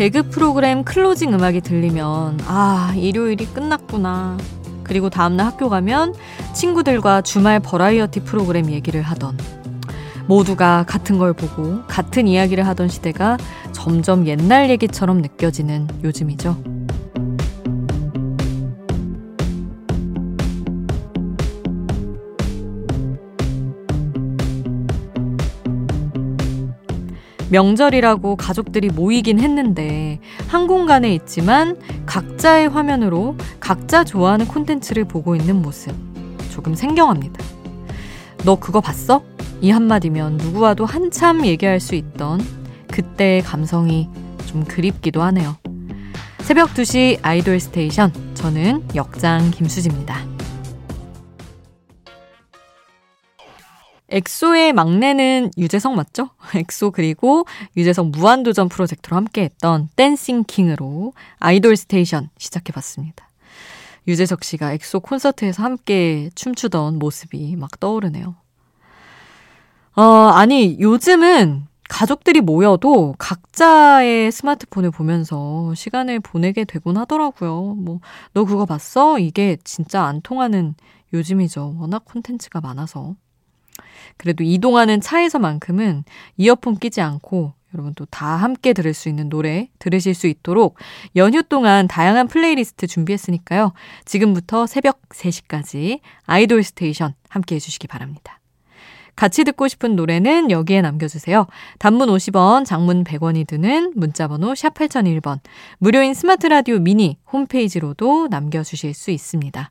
개그 프로그램 클로징 음악이 들리면 아, 일요일이 끝났구나. 그리고 다음날 학교 가면 친구들과 주말 버라이어티 프로그램 얘기를 하던, 모두가 같은 걸 보고 같은 이야기를 하던 시대가 점점 옛날 얘기처럼 느껴지는 요즘이죠. 명절이라고 가족들이 모이긴 했는데 한 공간에 있지만 각자의 화면으로 각자 좋아하는 콘텐츠를 보고 있는 모습, 조금 생경합니다. 너 그거 봤어? 이 한마디면 누구와도 한참 얘기할 수 있던 그때의 감성이 좀 그립기도 하네요. 새벽 2시 아이돌 스테이션, 저는 역장 김수지입니다. 엑소의 막내는 유재석 맞죠? 엑소 그리고 유재석 무한도전 프로젝트로 함께했던 댄싱킹으로 아이돌 스테이션 시작해봤습니다. 유재석 씨가 엑소 콘서트에서 함께 춤추던 모습이 막 떠오르네요. 아니 요즘은 가족들이 모여도 각자의 스마트폰을 보면서 시간을 보내게 되곤 하더라고요. 뭐 너 그거 봤어? 이게 진짜 안 통하는 요즘이죠. 워낙 콘텐츠가 많아서. 그래도 이동하는 차에서만큼은 이어폰 끼지 않고 여러분 또 다 함께 들을 수 있는 노래 들으실 수 있도록 연휴 동안 다양한 플레이리스트 준비했으니까요. 지금부터 새벽 3시까지 아이돌 스테이션 함께 해주시기 바랍니다. 같이 듣고 싶은 노래는 여기에 남겨주세요. 단문 50원, 장문 100원이 드는 문자번호 샵 8001번, 무료인 스마트 라디오 미니 홈페이지로도 남겨주실 수 있습니다.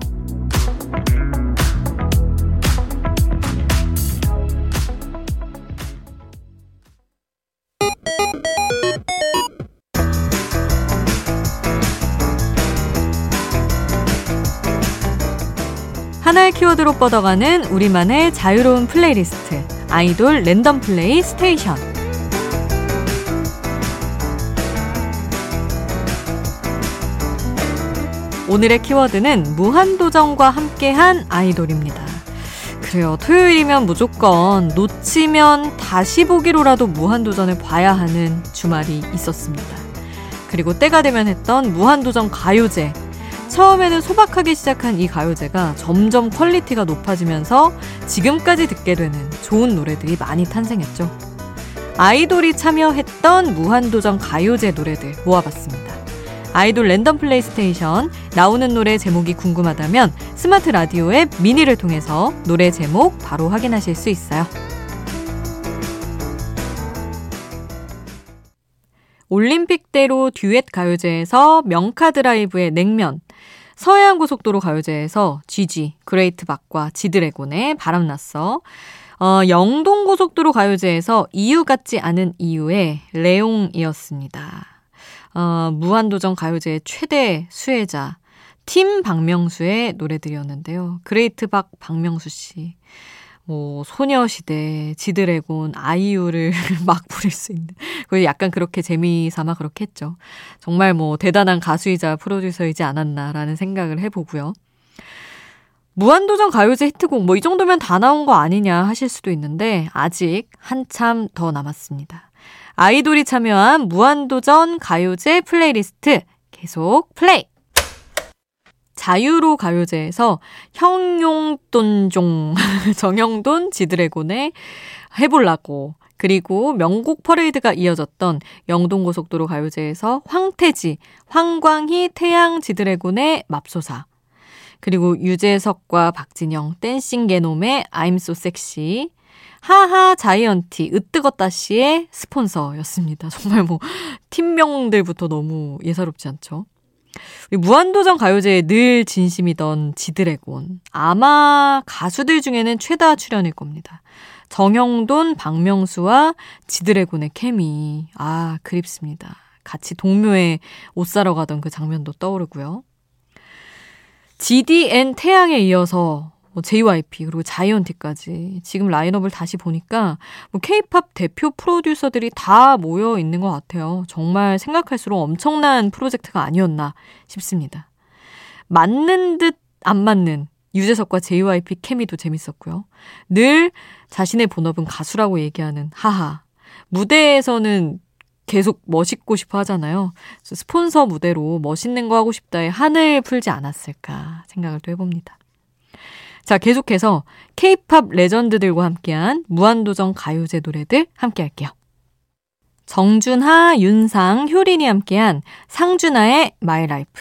하나의 키워드로 뻗어가는 우리만의 자유로운 플레이리스트, 아이돌 랜덤 플레이 스테이션. 오늘의 키워드는 무한도전과 함께한 아이돌입니다. 그래요, 토요일이면 무조건 놓치면 다시 보기로라도 무한도전을 봐야 하는 주말이 있었습니다. 그리고 때가 되면 했던 무한도전 가요제, 처음에는 소박하게 시작한 이 가요제가 점점 퀄리티가 높아지면서 지금까지 듣게 되는 좋은 노래들이 많이 탄생했죠. 아이돌이 참여했던 무한도전 가요제 노래들 모아봤습니다. 아이돌 랜덤 플레이 스테이션, 나오는 노래 제목이 궁금하다면 스마트 라디오 앱 미니를 통해서 노래 제목 바로 확인하실 수 있어요. 올림픽대로 듀엣 가요제에서 명카드라이브의 냉면, 서해안고속도로 가요제에서 GG, 그레이트박과 지드래곤의 바람났어, 영동고속도로 가요제에서 이유 같지 않은 이유의 레옹이었습니다. 무한도전 가요제의 최대 수혜자, 팀 박명수의 노래들이었는데요. 그레이트박 박명수 씨. 뭐 소녀시대, 지드래곤, 아이유를 막 부릴 수 있는, 약간 그렇게 재미삼아 그렇게 했죠. 정말 뭐 대단한 가수이자 프로듀서이지 않았나라는 생각을 해보고요. 무한도전 가요제 히트곡 뭐 이 정도면 다 나온 거 아니냐 하실 수도 있는데 아직 한참 더 남았습니다. 아이돌이 참여한 무한도전 가요제 플레이리스트 계속 플레이! 자유로 가요제에서 형용돈종, 정형돈, 지드래곤의 해볼라고, 그리고 명곡 퍼레이드가 이어졌던 영동고속도로 가요제에서 황태지, 황광희, 태양, 지드래곤의 맙소사, 그리고 유재석과 박진영, 댄싱 개놈의 I'm so sexy, 하하 자이언티, 으뜨거따씨의 스폰서였습니다. 정말 뭐 팀명들부터 너무 예사롭지 않죠? 무한도전 가요제에 늘 진심이던 지드래곤, 아마 가수들 중에는 최다 출연일 겁니다. 정형돈, 박명수와 지드래곤의 케미, 아 그립습니다. 같이 동묘에 옷 사러 가던 그 장면도 떠오르고요. GDN 태양에 이어서 JYP 그리고 자이언티까지 지금 라인업을 다시 보니까 K-팝 대표 프로듀서들이 다 모여 있는 것 같아요. 정말 생각할수록 엄청난 프로젝트가 아니었나 싶습니다. 맞는 듯 안 맞는 유재석과 JYP 케미도 재밌었고요. 늘 자신의 본업은 가수라고 얘기하는 하하. 무대에서는 계속 멋있고 싶어 하잖아요. 스폰서 무대로 멋있는 거 하고 싶다에 한을 풀지 않았을까 생각을 또 해봅니다. 자, 계속해서 K-팝 레전드들과 함께한 무한도전 가요제 노래들 함께할게요. 정준하, 윤상, 효린이 함께한 상준하의 마이 라이프,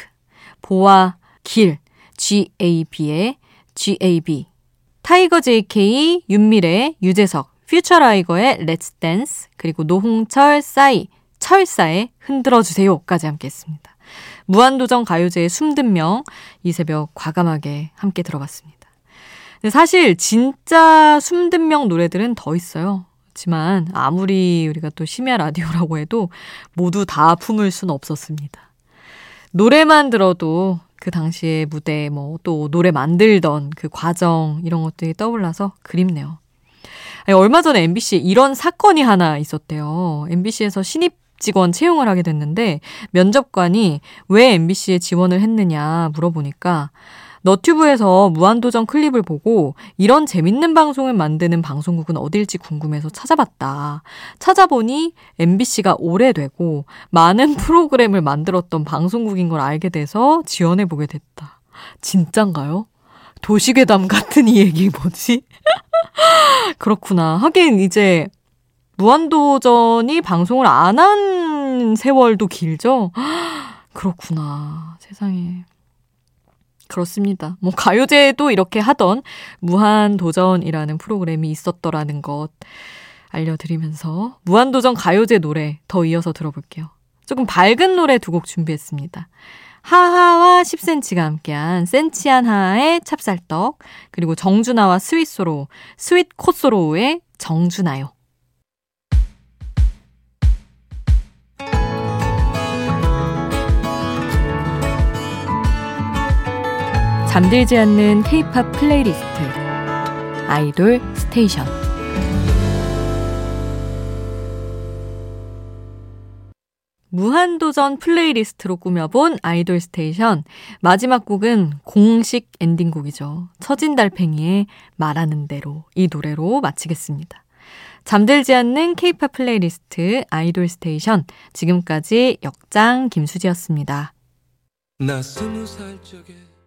보아, 길, GAB의 GAB, 타이거 JK, 윤미래, 유재석, 퓨처라이거의 렛츠 댄스, 그리고 노홍철, 싸이, 철사의 흔들어주세요까지 함께했습니다. 무한도전 가요제의 숨든 명, 이 새벽 과감하게 함께 들어봤습니다. 근데 사실 진짜 숨든 명 노래들은 더 있어요. 하지만 아무리 우리가 또 심야 라디오라고 해도 모두 다 품을 순 없었습니다. 노래만 들어도 그 당시의 무대, 또 노래 만들던 그 과정 이런 것들이 떠올라서 그립네요. 아니, 얼마 전에 MBC에 이런 사건이 하나 있었대요. MBC에서 신입 직원 채용을 하게 됐는데 면접관이 왜 MBC에 지원을 했느냐 물어보니까 너튜브에서 무한도전 클립을 보고 이런 재밌는 방송을 만드는 방송국은 어딜지 궁금해서 찾아봤다. 찾아보니 MBC가 오래되고 많은 프로그램을 만들었던 방송국인 걸 알게 돼서 지원해보게 됐다. 진짠가요? 도시괴담 같은 이 얘기 뭐지? 그렇구나. 하긴 이제 무한도전이 방송을 안 한 세월도 길죠? 그렇구나. 세상에. 그렇습니다. 가요제도 이렇게 하던 무한도전이라는 프로그램이 있었더라는 것 알려드리면서 무한도전 가요제 노래 더 이어서 들어볼게요. 조금 밝은 노래 두 곡 준비했습니다. 하하와 10cm가 함께한 센치한 하하의 찹쌀떡, 그리고 정준하와 스윗소로우, 스윗코소로우의 정준하요. 잠들지 않는 K-팝 플레이리스트 아이돌 스테이션. 무한도전 플레이리스트로 꾸며본 아이돌 스테이션. 마지막 곡은 공식 엔딩곡이죠. 처진달팽이의 말하는 대로, 이 노래로 마치겠습니다. 잠들지 않는 K-팝 플레이리스트 아이돌 스테이션. 지금까지 역장 김수지였습니다. 나 20살 적에